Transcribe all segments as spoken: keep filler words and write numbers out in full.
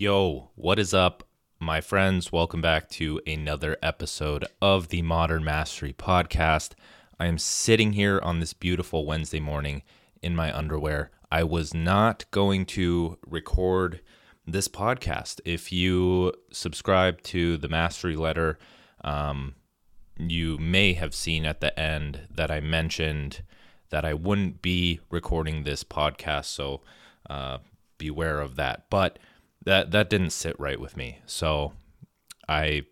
Yo, what is up, my friends? Welcome back to another episode of the Modern Mastery Podcast. I am sitting here on this beautiful Wednesday morning in my underwear. I was not going to record this podcast. If you subscribe to the Mastery Letter, um, you may have seen at the end that I mentioned that I wouldn't be recording this podcast, so uh, beware of that. But That that didn't sit right with me, so I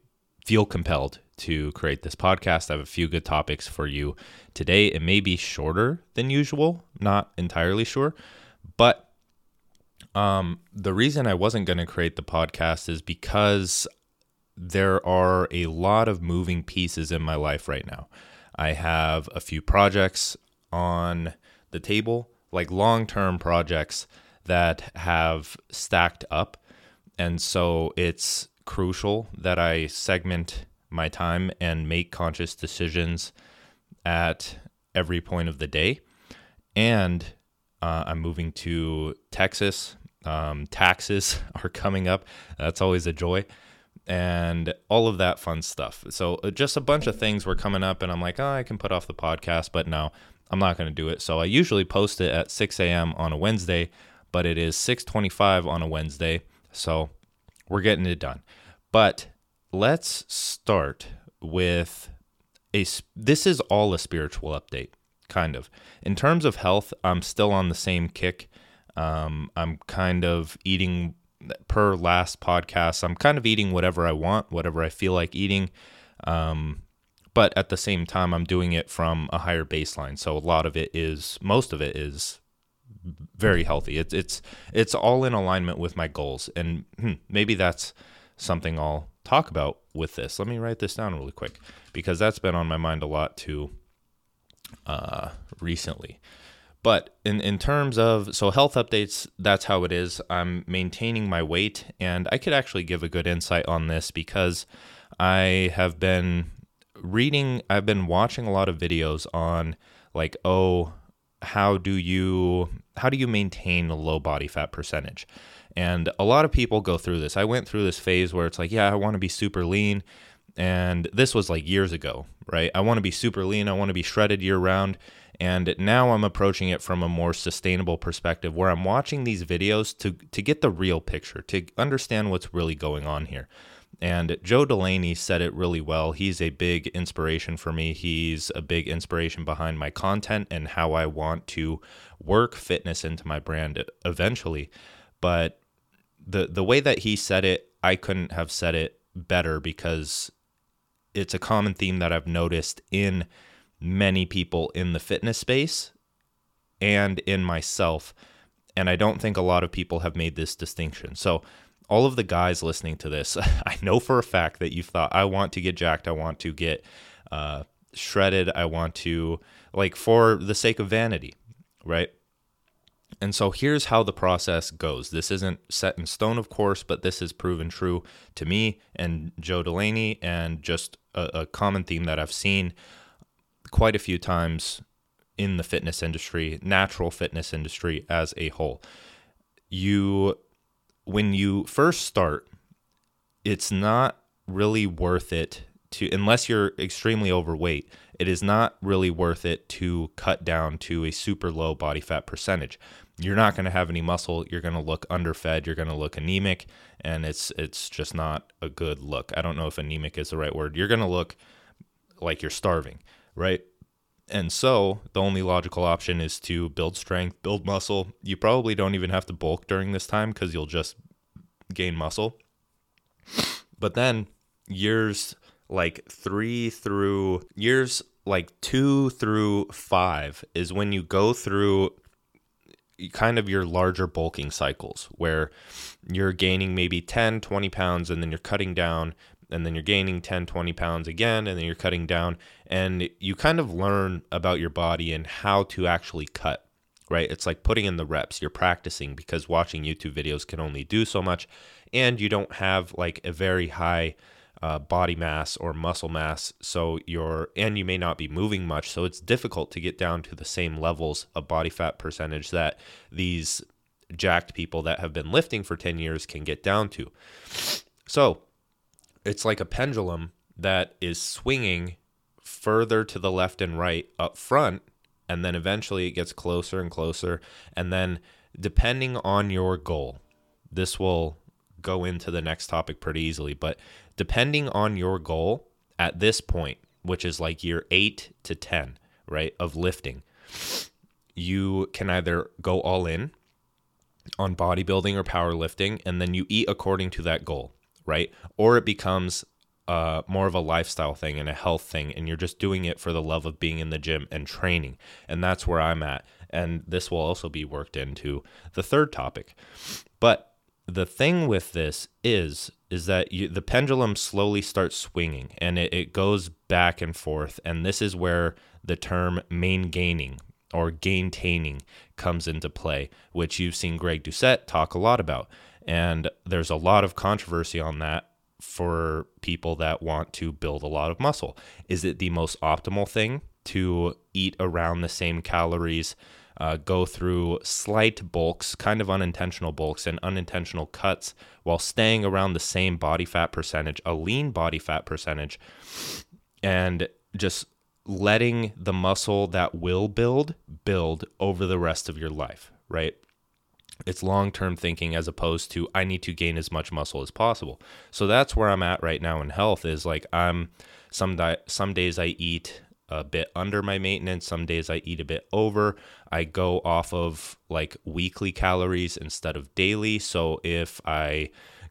feel compelled to create this podcast. I have a few good topics for you today. It may be shorter than usual, not entirely sure, but um, the reason I wasn't going to create the podcast is because there are a lot of moving pieces in my life right now. I have a few projects on the table, like long-term projects that have stacked up. And so it's crucial that I segment my time and make conscious decisions at every point of the day. And uh, I'm moving to Texas. Um, taxes are coming up. That's always a joy. And all of that fun stuff. So just a bunch of things were coming up and I'm like, oh, I can put off the podcast, but no, I'm not going to do it. So I usually post it at six a.m. on a Wednesday, but it is six twenty-five on a Wednesday, so we're getting it done. But let's start with a, this is all a spiritual update, kind of. In terms of health, I'm still on the same kick. Um, I'm kind of eating, per last podcast, I'm kind of eating whatever I want, whatever I feel like eating. Um, but at the same time, I'm doing it from a higher baseline. So a lot of it is, most of it is very healthy. It's it's it's all in alignment with my goals, and hmm, maybe that's something I'll talk about with this. Let me write this down really quick because that's been on my mind a lot too uh, recently. But in in terms of so health updates, that's how it is. I'm maintaining my weight, and I could actually give a good insight on this because I have been reading. I've been watching a lot of videos on like oh. How do you how do you maintain a low body fat percentage? And a lot of people go through this. I went through this phase where it's like, yeah, I want to be super lean. And this was like years ago, right? I want to be super lean. I want to be shredded year round. And now I'm approaching it from a more sustainable perspective where I'm watching these videos to, to get the real picture, to understand what's really going on here. And Joe Delaney said it really well. He's a big inspiration for me. He's a big inspiration behind my content and how I want to work fitness into my brand eventually. But the the way that he said it, I couldn't have said it better because it's a common theme that I've noticed in many people in the fitness space and in myself. And I don't think a lot of people have made this distinction. So all of the guys listening to this, I know for a fact that you've thought, I want to get jacked, I want to get uh, shredded, I want to, like, for the sake of vanity, right? And so here's how the process goes. This isn't set in stone, of course, but this is proven true to me and Joe Delaney, and just a, a common theme that I've seen quite a few times in the fitness industry, natural fitness industry as a whole. You... When you first start, it's not really worth it to, unless you're extremely overweight, it is not really worth it to cut down to a super low body fat percentage. You're not going to have any muscle. You're going to look underfed. You're going to look anemic, and it's it's just not a good look. I don't know if anemic is the right word. You're going to look like you're starving, right? And so the only logical option is to build strength, build muscle. You probably don't even have to bulk during this time because you'll just gain muscle. But then years like three through years like two through five is when you go through kind of your larger bulking cycles where you're gaining maybe ten, twenty pounds and then you're cutting down. And then you're gaining ten, twenty pounds again, and then you're cutting down, and you kind of learn about your body and how to actually cut, right? It's like putting in the reps. You're practicing because watching YouTube videos can only do so much, and you don't have like a very high uh, body mass or muscle mass, so you're, and you may not be moving much, so it's difficult to get down to the same levels of body fat percentage that these jacked people that have been lifting for ten years can get down to. So it's like a pendulum that is swinging further to the left and right up front, and then eventually it gets closer and closer. And then depending on your goal, this will go into the next topic pretty easily, but depending on your goal at this point, which is like year eight to ten, right, of lifting, you can either go all in on bodybuilding or powerlifting, and then you eat according to that goal, right? Or it becomes uh, more of a lifestyle thing and a health thing, and you're just doing it for the love of being in the gym and training. And that's where I'm at. And this will also be worked into the third topic. But the thing with this is, is that you, the pendulum slowly starts swinging, and it, it goes back and forth. And this is where the term main gaining or gaintaining comes into play, which you've seen Greg Doucette talk a lot about. And there's a lot of controversy on that for people that want to build a lot of muscle. Is it the most optimal thing to eat around the same calories, uh, go through slight bulks, kind of unintentional bulks and unintentional cuts while staying around the same body fat percentage, a lean body fat percentage, and just letting the muscle that will build, build over the rest of your life, right? It's long-term thinking as opposed to I need to gain as much muscle as possible. So that's where I'm at right now in health is like I'm some di- some days I eat a bit under my maintenance. Some days I eat a bit over. I go off of like weekly calories instead of daily. So if I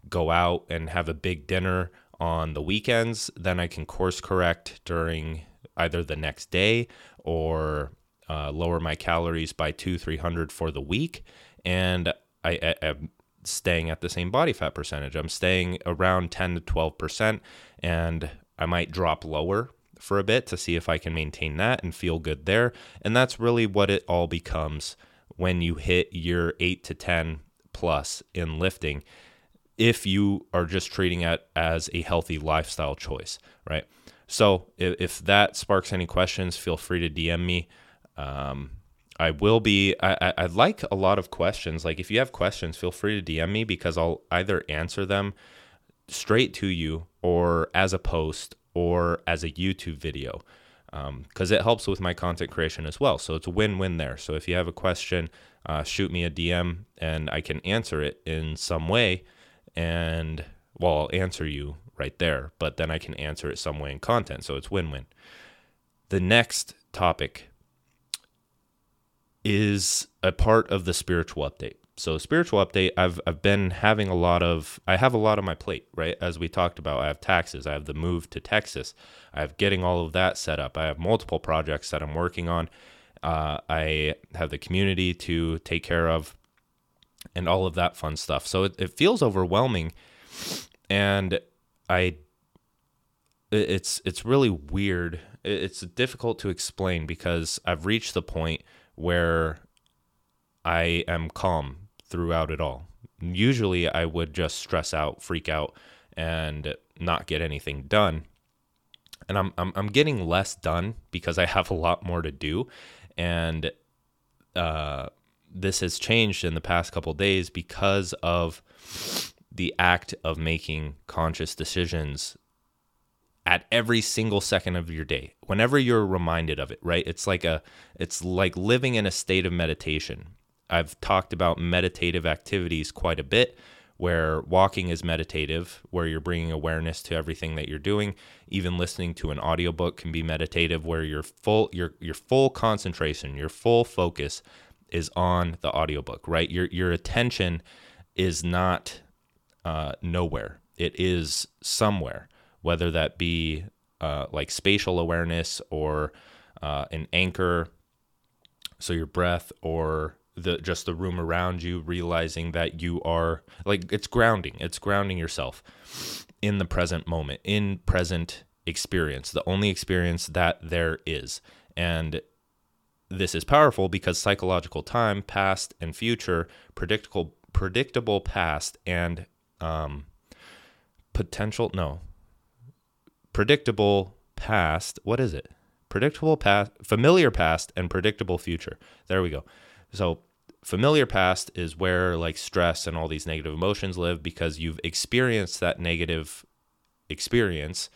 go out and have a big dinner on the weekends, then I can course correct during either the next day or uh, lower my calories by two, three hundred for the week. And I, I, I'm staying at the same body fat percentage. I'm staying around ten to twelve percent, and I might drop lower for a bit to see if I can maintain that and feel good there. And that's really what it all becomes when you hit year eight to ten plus in lifting, if you are just treating it as a healthy lifestyle choice, right? So if that sparks any questions, feel free to D M me. Um, I will be, I, I like a lot of questions. Like if you have questions, feel free to D M me because I'll either answer them straight to you or as a post or as a YouTube video, because um, it helps with my content creation as well. So it's a win-win there. So if you have a question, uh, shoot me a D M and I can answer it in some way. And well, I'll answer you right there, but then I can answer it some way in content. So it's win-win. The next topic is a part of the spiritual update. So spiritual update, I've I've been having a lot of, I have a lot on my plate, right? As we talked about, I have taxes, I have the move to Texas, I have getting all of that set up, I have multiple projects that I'm working on, uh, I have the community to take care of, and all of that fun stuff. So it, it feels overwhelming, and I, it's it's really weird. It's difficult to explain because I've reached the point where I am calm throughout it all. Usually I would just stress out, freak out, and not get anything done. And I'm I'm I'm getting less done because I have a lot more to do. And uh, this has changed in the past couple of days because of the act of making conscious decisions at every single second of your day, whenever you're reminded of it, right? It's like a it's like living in a state of meditation. I've talked about meditative activities quite a bit, where walking is meditative, where you're bringing awareness to everything that you're doing. Even listening to an audiobook can be meditative, where your full your your full concentration, your full focus is on the audiobook, right? Your your attention is not uh, nowhere. It is somewhere, whether that be uh, like spatial awareness or uh, an anchor, so your breath, or the just the room around you, realizing that you are like it's grounding it's grounding yourself in the present moment, in present experience, the only experience that there is. And this is powerful because psychological time, past and future, predictable predictable past and um, potential no predictable past what is it predictable past familiar past and predictable future. There we go. So familiar past is where like stress and all these negative emotions live, because you've experienced that negative experience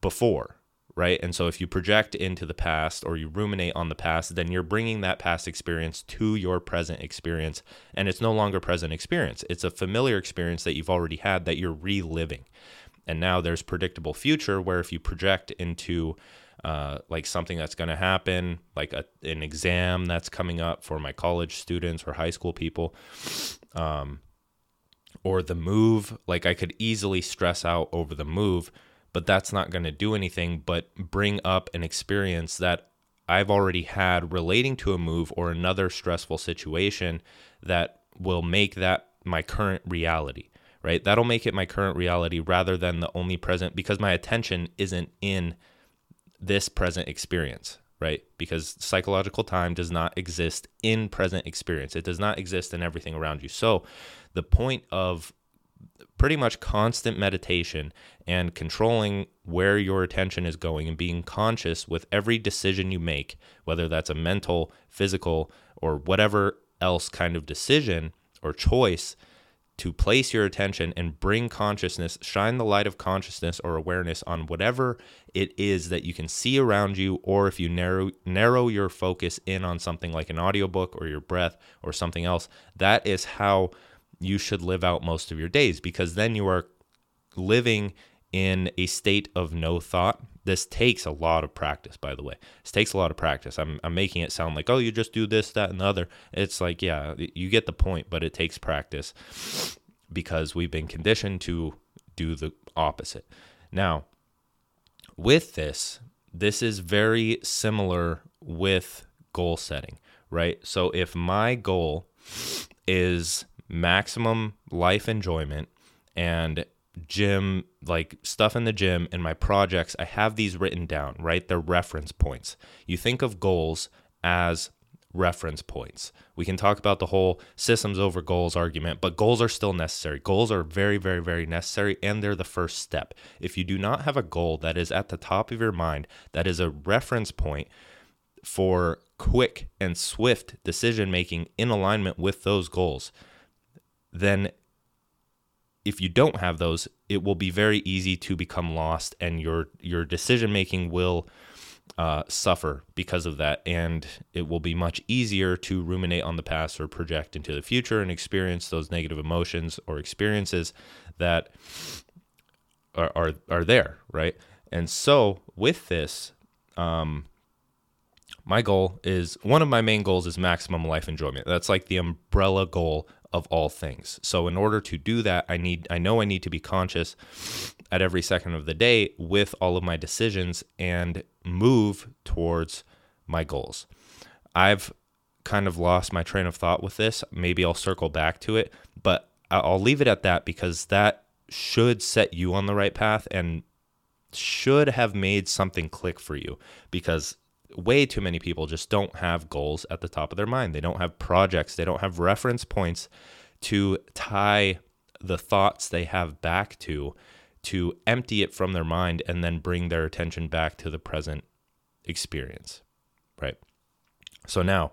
before, right? And so if you project into the past or you ruminate on the past, then you're bringing that past experience to your present experience, and it's no longer present experience. It's a familiar experience that you've already had that you're reliving. And now there's predictable future, where if you project into uh, like something that's going to happen, like a, an exam that's coming up for my college students or high school people, um, or the move, like I could easily stress out over the move, but that's not going to do anything but bring up an experience that I've already had relating to a move or another stressful situation that will make that my current reality, right? That'll make it my current reality rather than the only present, because my attention isn't in this present experience, right? Because psychological time does not exist in present experience. It does not exist in everything around you. So the point of pretty much constant meditation and controlling where your attention is going and being conscious with every decision you make, whether that's a mental, physical, or whatever else kind of decision or choice, to place your attention and bring consciousness, shine the light of consciousness or awareness on whatever it is that you can see around you, or if you narrow narrow your focus in on something like an audiobook or your breath or something else, that is how you should live out most of your days, because then you are living in a state of no thought. This takes a lot of practice, by the way. This takes a lot of practice. I'm, I'm making it sound like, oh, you just do this, that, and the other. It's like, yeah, you get the point, but it takes practice because we've been conditioned to do the opposite. Now, with this, this is very similar with goal setting, right? So if my goal is maximum life enjoyment and gym, like stuff in the gym and my projects, I have these written down, right? They're reference points. You think of goals as reference points. We can talk about the whole systems over goals argument, but goals are still necessary. Goals are very, very, very necessary, and they're the first step. If you do not have a goal that is at the top of your mind, that is a reference point for quick and swift decision-making in alignment with those goals, then if you don't have those, it will be very easy to become lost, and your your decision-making will uh, suffer because of that, and it will be much easier to ruminate on the past or project into the future and experience those negative emotions or experiences that are are, are there, right? And so with this, um, my goal is, one of my main goals is maximum life enjoyment. That's like the umbrella goal of all things. So in order to do that, I need, I know I need to be conscious at every second of the day with all of my decisions and move towards my goals. I've kind of lost my train of thought with this. Maybe I'll circle back to it, but I'll leave it at that, because that should set you on the right path and should have made something click for you, because way too many people just don't have goals at the top of their mind. They don't have projects. They don't have reference points to tie the thoughts they have back to, to empty it from their mind and then bring their attention back to the present experience, right? So now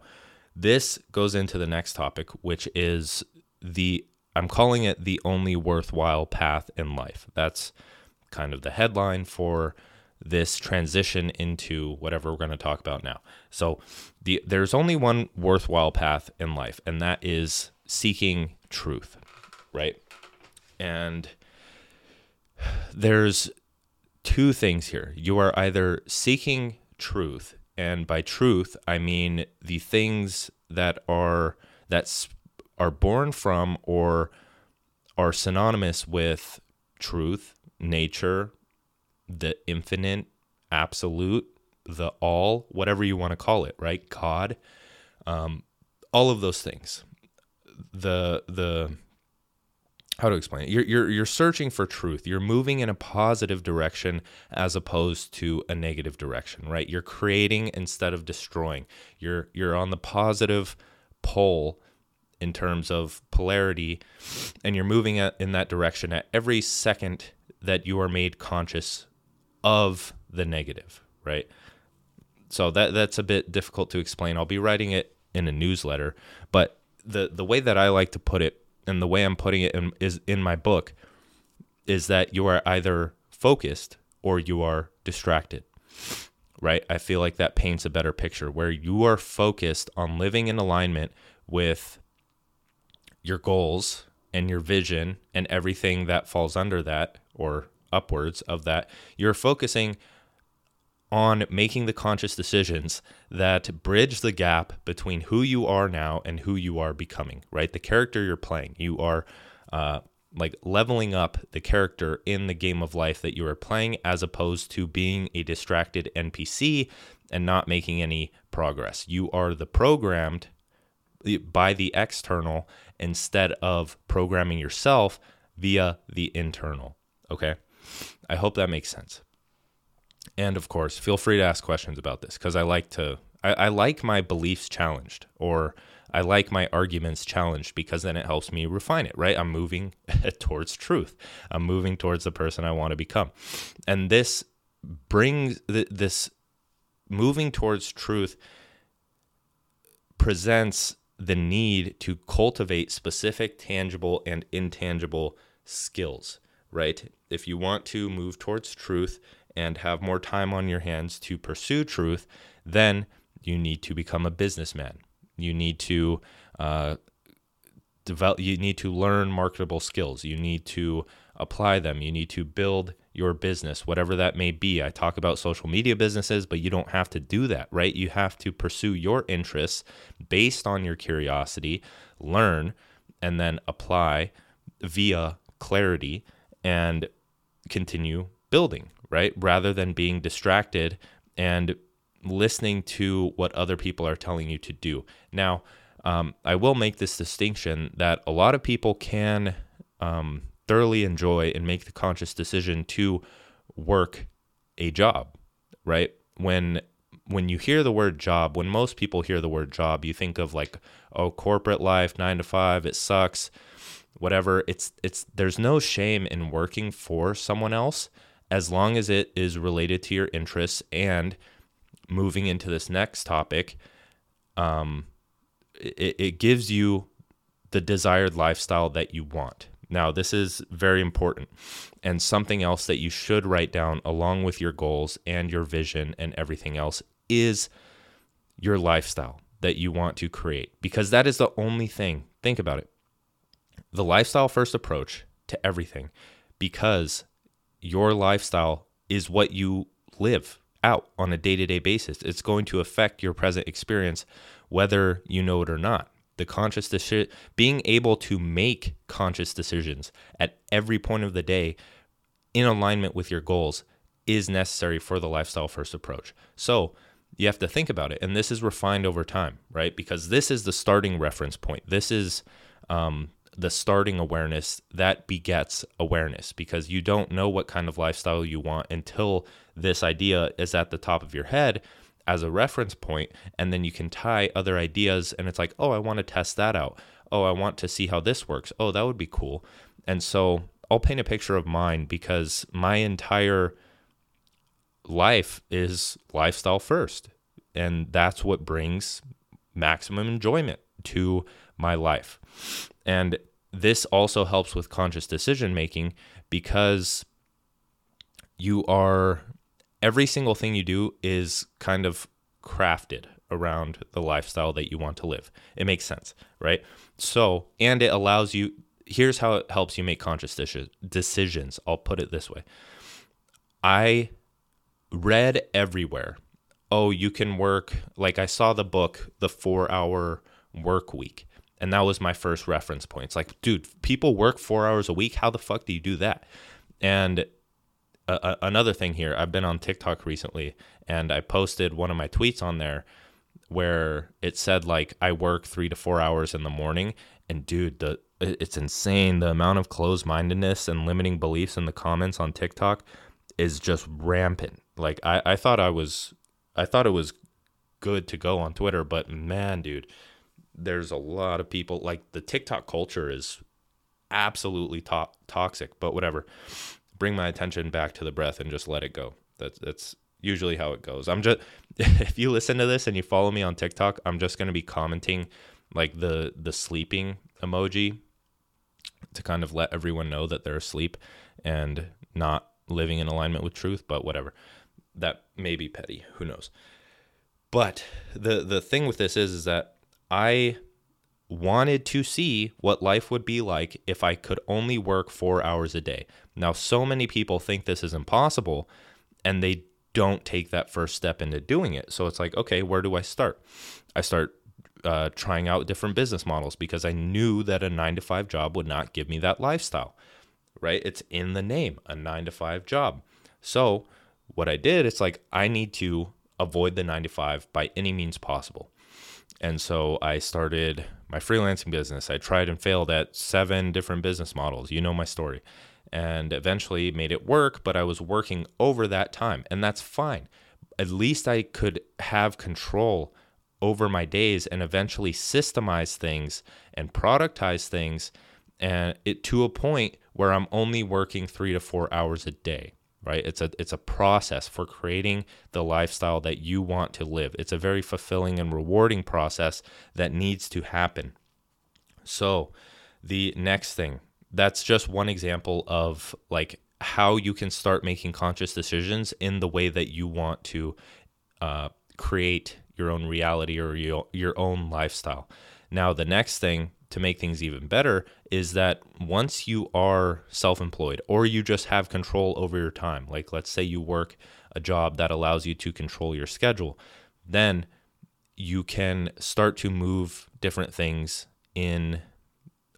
this goes into the next topic, which is the, I'm calling it the only worthwhile path in life. That's kind of the headline for this transition into whatever we're going to talk about now. So the, there's only one worthwhile path in life, and that is seeking truth, right? And there's two things here. You are either seeking truth, and by truth, I mean the things that are that are born from or are synonymous with truth, nature, the infinite, absolute, the all, whatever you want to call it, right? God, um, all of those things. The the how to explain it? You're you're you're searching for truth. You're moving in a positive direction as opposed to a negative direction, right? You're creating instead of destroying. You're you're on the positive pole in terms of polarity, and you're moving in that direction at every second that you are made conscious of the negative, right? So that that's a bit difficult to explain. I'll be writing it in a newsletter, but the the way that I like to put it, and the way I'm putting it in, is in my book, is that you are either focused or you are distracted, right? I feel like that paints a better picture, where you are focused on living in alignment with your goals and your vision and everything that falls under that or upwards of that. You're focusing on making the conscious decisions that bridge the gap between who you are now and who you are becoming, right? The character you're playing. You are uh, like leveling up the character in the game of life that you are playing, as opposed to being a distracted N P C and not making any progress. You are the programmed by the external instead of programming yourself via the internal, okay? I hope that makes sense. And of course, feel free to ask questions about this, because I like to, I, I like my beliefs challenged, or I like my arguments challenged, because then it helps me refine it, right? I'm moving towards truth. I'm moving towards the person I want to become. And this brings, th- this moving towards truth presents the need to cultivate specific, tangible, and intangible skills, right? If you want to move towards truth and have more time on your hands to pursue truth, then you need to become a businessman. You need to uh, develop. You need to learn marketable skills. You need to apply them. You need to build your business, whatever that may be. I talk about social media businesses, but you don't have to do that, right? You have to pursue your interests based on your curiosity, learn, and then apply via clarity and continue building, right? Rather than being distracted and listening to what other people are telling you to do. Now, um, I will make this distinction that a lot of people can um, thoroughly enjoy and make the conscious decision to work a job, right? When when you hear the word job, when most people hear the word job, you think of like, oh, corporate life, nine to five, it sucks, whatever. It's it's there's no shame in working for someone else, as long as it is related to your interests. And moving into this next topic, um, it, it gives you the desired lifestyle that you want. Now, this is very important, and something else that you should write down along with your goals and your vision and everything else is your lifestyle that you want to create, because that is the only thing. Think about it. The lifestyle first approach to everything, because your lifestyle is what you live out on a day-to-day basis. It's going to affect your present experience, whether you know it or not. The conscious deci- being able to make conscious decisions at every point of the day in alignment with your goals is necessary for the lifestyle first approach. So you have to think about it, and this is refined over time, right? Because this is the starting reference point. This is um, the starting awareness that begets awareness, because you don't know what kind of lifestyle you want until this idea is at the top of your head as a reference point, and then you can tie other ideas, and it's like, oh, I want to test that out. Oh, I want to see how this works. Oh, that would be cool. And so I'll paint a picture of mine, because my entire life is lifestyle first, and that's what brings maximum enjoyment to my life. And this also helps with conscious decision making, because you are, every single thing you do is kind of crafted around the lifestyle that you want to live. It makes sense, right? So, and it allows you, here's how it helps you make conscious de- decisions. I'll put it this way. I read everywhere, oh, you can work, like I saw the book, The Four-Hour Work Week. And that was my first reference point. It's like, dude, people work four hours a week. How the fuck do you do that? And uh, another thing here, I've been on TikTok recently, and I posted one of my tweets on there where it said, like, I work three to four hours in the morning. And dude, the it's insane. The amount of closed-mindedness and limiting beliefs in the comments on TikTok is just rampant. Like, I, I thought I was, I thought it was good to go on Twitter, but man, dude, there's a lot of people, like, the TikTok culture is absolutely to- toxic, but whatever. Bring my attention back to the breath and just let it go. That's that's usually how it goes. I'm just, if you listen to this and you follow me on TikTok, I'm just going to be commenting like the the sleeping emoji to kind of let everyone know that they're asleep and not living in alignment with truth, but whatever. That may be petty, who knows. But the the thing with this is, is that I wanted to see what life would be like if I could only work four hours a day. Now, so many people think this is impossible, and they don't take that first step into doing it. So it's like, okay, where do I start? I start uh, trying out different business models because I knew that a nine to five job would not give me that lifestyle, right? It's in the name, a nine to five job. So what I did, it's like, I need to avoid the nine to five by any means possible. And so I started my freelancing business. I tried and failed at seven different business models. You know my story. And eventually made it work, but I was working over that time. And that's fine. At least I could have control over my days and eventually systemize things and productize things, and it to a point where I'm only working three to four hours a day, right? It's a it's a process for creating the lifestyle that you want to live. It's a very fulfilling and rewarding process that needs to happen. So the next thing, that's just one example of like how you can start making conscious decisions in the way that you want to uh, create your own reality or your, your own lifestyle. Now, the next thing to make things even better is that once you are self-employed or you just have control over your time, like let's say you work a job that allows you to control your schedule, then you can start to move different things in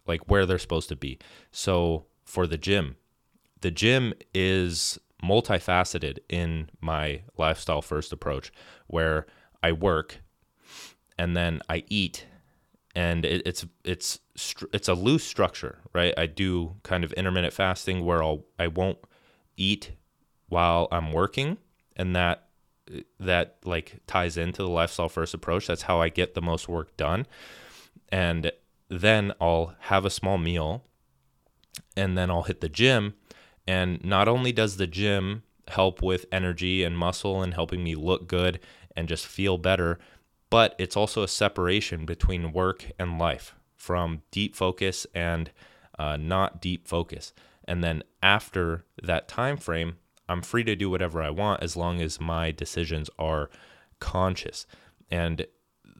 like where they're supposed to be. So for the gym, the gym is multifaceted in my lifestyle first approach where I work and then I eat, and it, it's it's it's a loose structure, right? I do kind of intermittent fasting where I'll, I won't eat while I'm working, and that that like ties into the lifestyle first approach. That's how I get the most work done. And then I'll have a small meal and then I'll hit the gym. And not only does the gym help with energy and muscle and helping me look good and just feel better, but it's also a separation between work and life from deep focus and uh, not deep focus. And then after that time frame, I'm free to do whatever I want as long as my decisions are conscious. And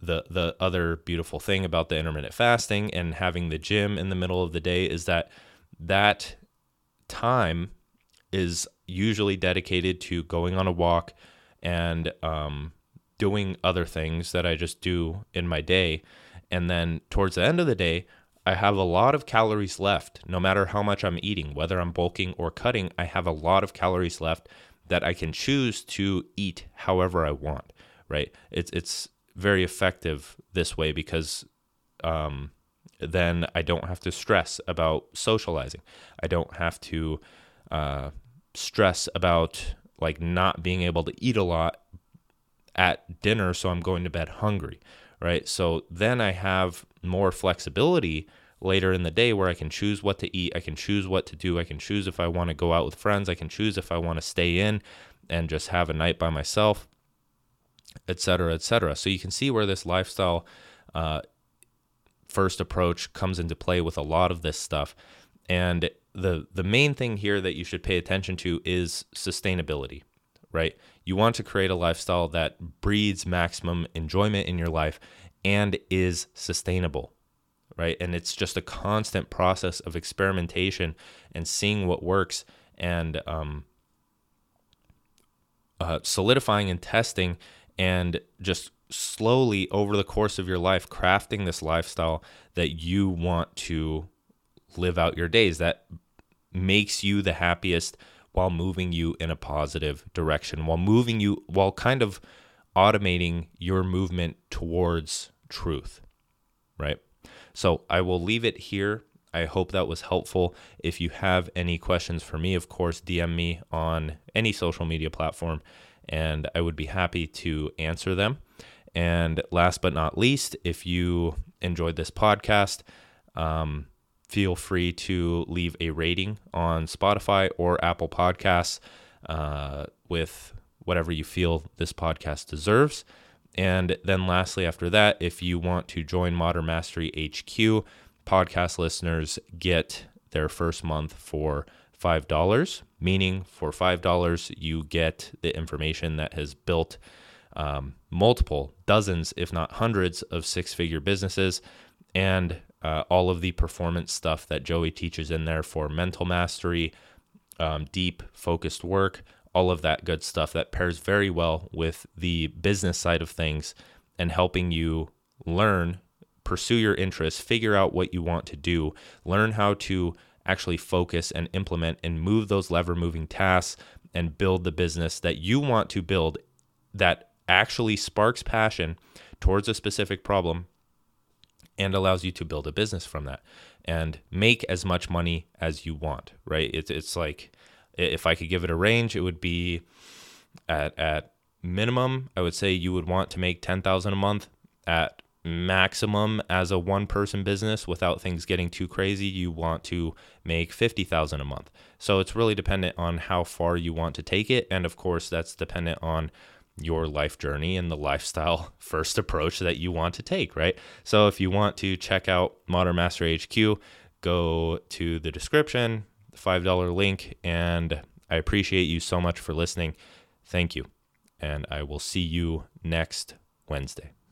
The the other beautiful thing about the intermittent fasting and having the gym in the middle of the day is that that time is usually dedicated to going on a walk and um, doing other things that I just do in my day. And then towards the end of the day, I have a lot of calories left, no matter how much I'm eating, whether I'm bulking or cutting. I have a lot of calories left that I can choose to eat however I want, right? It's it's very effective this way because um, then I don't have to stress about socializing. I don't have to uh, stress about like not being able to eat a lot at dinner, so I'm going to bed hungry, right? So then I have more flexibility later in the day where I can choose what to eat, I can choose what to do, I can choose if I want to go out with friends, I can choose if I want to stay in and just have a night by myself, et cetera, et cetera. So you can see where this lifestyle uh, first approach comes into play with a lot of this stuff. And the the main thing here that you should pay attention to is sustainability, right? You want to create a lifestyle that breeds maximum enjoyment in your life and is sustainable, right? And it's just a constant process of experimentation and seeing what works and um, uh, solidifying and testing and just slowly over the course of your life, crafting this lifestyle that you want to live out your days that makes you the happiest while moving you in a positive direction, while moving you, while kind of automating your movement towards truth, right? So I will leave it here. I hope that was helpful. If you have any questions for me, of course, D M me on any social media platform, and I would be happy to answer them. And last but not least, if you enjoyed this podcast, um, feel free to leave a rating on Spotify or Apple Podcasts uh, with whatever you feel this podcast deserves. And then lastly, after that, if you want to join Modern Mastery H Q, podcast listeners get their first month for five dollars, meaning for five dollars, you get the information that has built um, multiple dozens, if not hundreds of six-figure businesses, and uh, all of the performance stuff that Joey teaches in there for mental mastery, um, deep focused work, all of that good stuff that pairs very well with the business side of things and helping you learn, pursue your interests, figure out what you want to do, learn how to actually focus and implement and move those lever-moving tasks and build the business that you want to build that actually sparks passion towards a specific problem and allows you to build a business from that and make as much money as you want, right? It's, it's like... If I could give it a range, it would be at at minimum, I would say you would want to make ten thousand dollars a month. At maximum, as a one-person business, without things getting too crazy, you want to make fifty thousand dollars a month. So it's really dependent on how far you want to take it. And of course, that's dependent on your life journey and the lifestyle first approach that you want to take, right? So if you want to check out Modern Mastery H Q, go to the description, five dollar link, and I appreciate you so much for listening. Thank you, and I will see you next Wednesday.